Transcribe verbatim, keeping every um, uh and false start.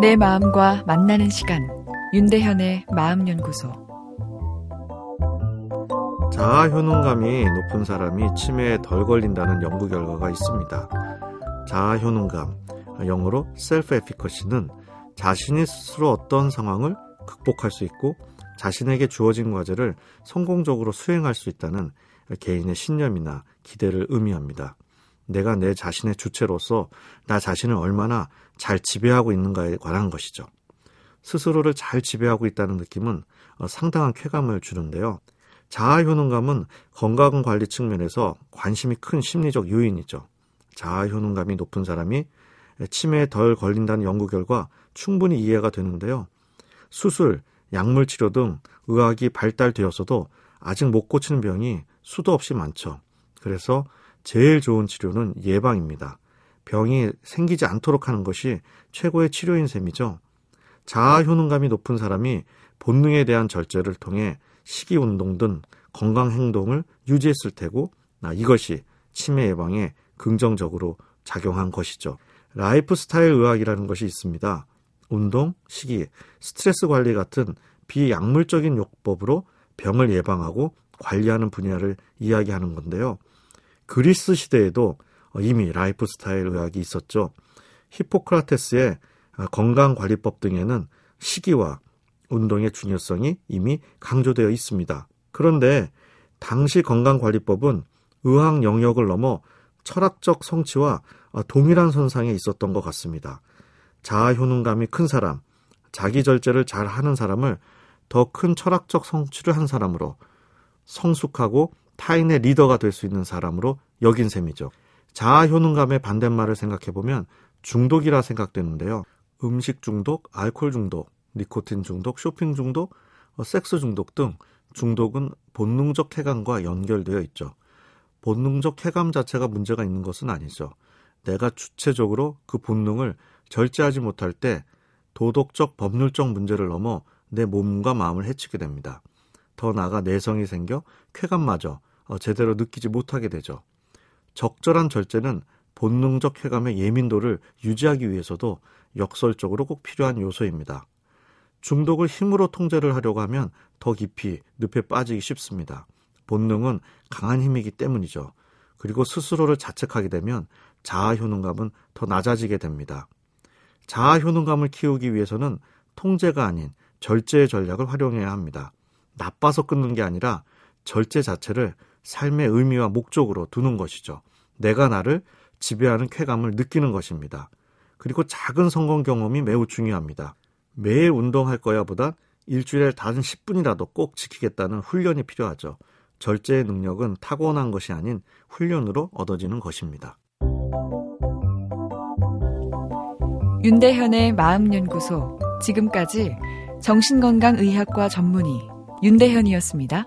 내 마음과 만나는 시간, 윤대현의 마음연구소. 자아 효능감이 높은 사람이 치매에 덜 걸린다는 연구 결과가 있습니다. 자아 효능감, 영어로 셀프 에피커시는 자신이 스스로 어떤 상황을 극복할 수 있고 자신에게 주어진 과제를 성공적으로 수행할 수 있다는 개인의 신념이나 기대를 의미합니다. 내가 내 자신의 주체로서 나 자신을 얼마나 잘 지배하고 있는가에 관한 것이죠. 스스로를 잘 지배하고 있다는 느낌은 상당한 쾌감을 주는데요. 자아 효능감은 건강관리 측면에서 관심이 큰 심리적 요인이죠. 자아 효능감이 높은 사람이 치매에 덜 걸린다는 연구 결과 충분히 이해가 되는데요. 수술, 약물치료 등 의학이 발달되어서도 아직 못 고치는 병이 수도 없이 많죠. 그래서 제일 좋은 치료는 예방입니다. 병이 생기지 않도록 하는 것이 최고의 치료인 셈이죠. 자아 효능감이 높은 사람이 본능에 대한 절제를 통해 식이운동 등 건강 행동을 유지했을 테고 이것이 치매 예방에 긍정적으로 작용한 것이죠. 라이프스타일 의학이라는 것이 있습니다. 운동, 식이, 스트레스 관리 같은 비약물적인 요법으로 병을 예방하고 관리하는 분야를 이야기하는 건데요. 그리스 시대에도 이미 라이프스타일 의학이 있었죠. 히포크라테스의 건강관리법 등에는 식이와 운동의 중요성이 이미 강조되어 있습니다. 그런데 당시 건강관리법은 의학 영역을 넘어 철학적 성취와 동일한 선상에 있었던 것 같습니다. 자아 효능감이 큰 사람, 자기 절제를 잘 하는 사람을 더 큰 철학적 성취를 한 사람으로, 성숙하고 타인의 리더가 될 수 있는 사람으로 여긴 셈이죠. 자아 효능감의 반대말을 생각해보면 중독이라 생각되는데요. 음식 중독, 알코올 중독, 니코틴 중독, 쇼핑 중독, 섹스 중독 등 중독은 본능적 쾌감과 연결되어 있죠. 본능적 쾌감 자체가 문제가 있는 것은 아니죠. 내가 주체적으로 그 본능을 절제하지 못할 때 도덕적, 법률적 문제를 넘어 내 몸과 마음을 해치게 됩니다. 더 나아가 내성이 생겨 쾌감마저 제대로 느끼지 못하게 되죠. 적절한 절제는 본능적 쾌감의 예민도를 유지하기 위해서도 역설적으로 꼭 필요한 요소입니다. 중독을 힘으로 통제를 하려고 하면 더 깊이 늪에 빠지기 쉽습니다. 본능은 강한 힘이기 때문이죠. 그리고 스스로를 자책하게 되면 자아 효능감은 더 낮아지게 됩니다. 자아 효능감을 키우기 위해서는 통제가 아닌 절제의 전략을 활용해야 합니다. 나빠서 끊는 게 아니라 절제 자체를 삶의 의미와 목적으로 두는 것이죠. 내가 나를 지배하는 쾌감을 느끼는 것입니다. 그리고 작은 성공 경험이 매우 중요합니다. 매일 운동할 거야 보다 일주일에 단 십 분이라도 꼭 지키겠다는 훈련이 필요하죠. 절제의 능력은 타고난 것이 아닌 훈련으로 얻어지는 것입니다. 윤대현의 마음연구소, 지금까지 정신건강의학과 전문의 윤대현이었습니다.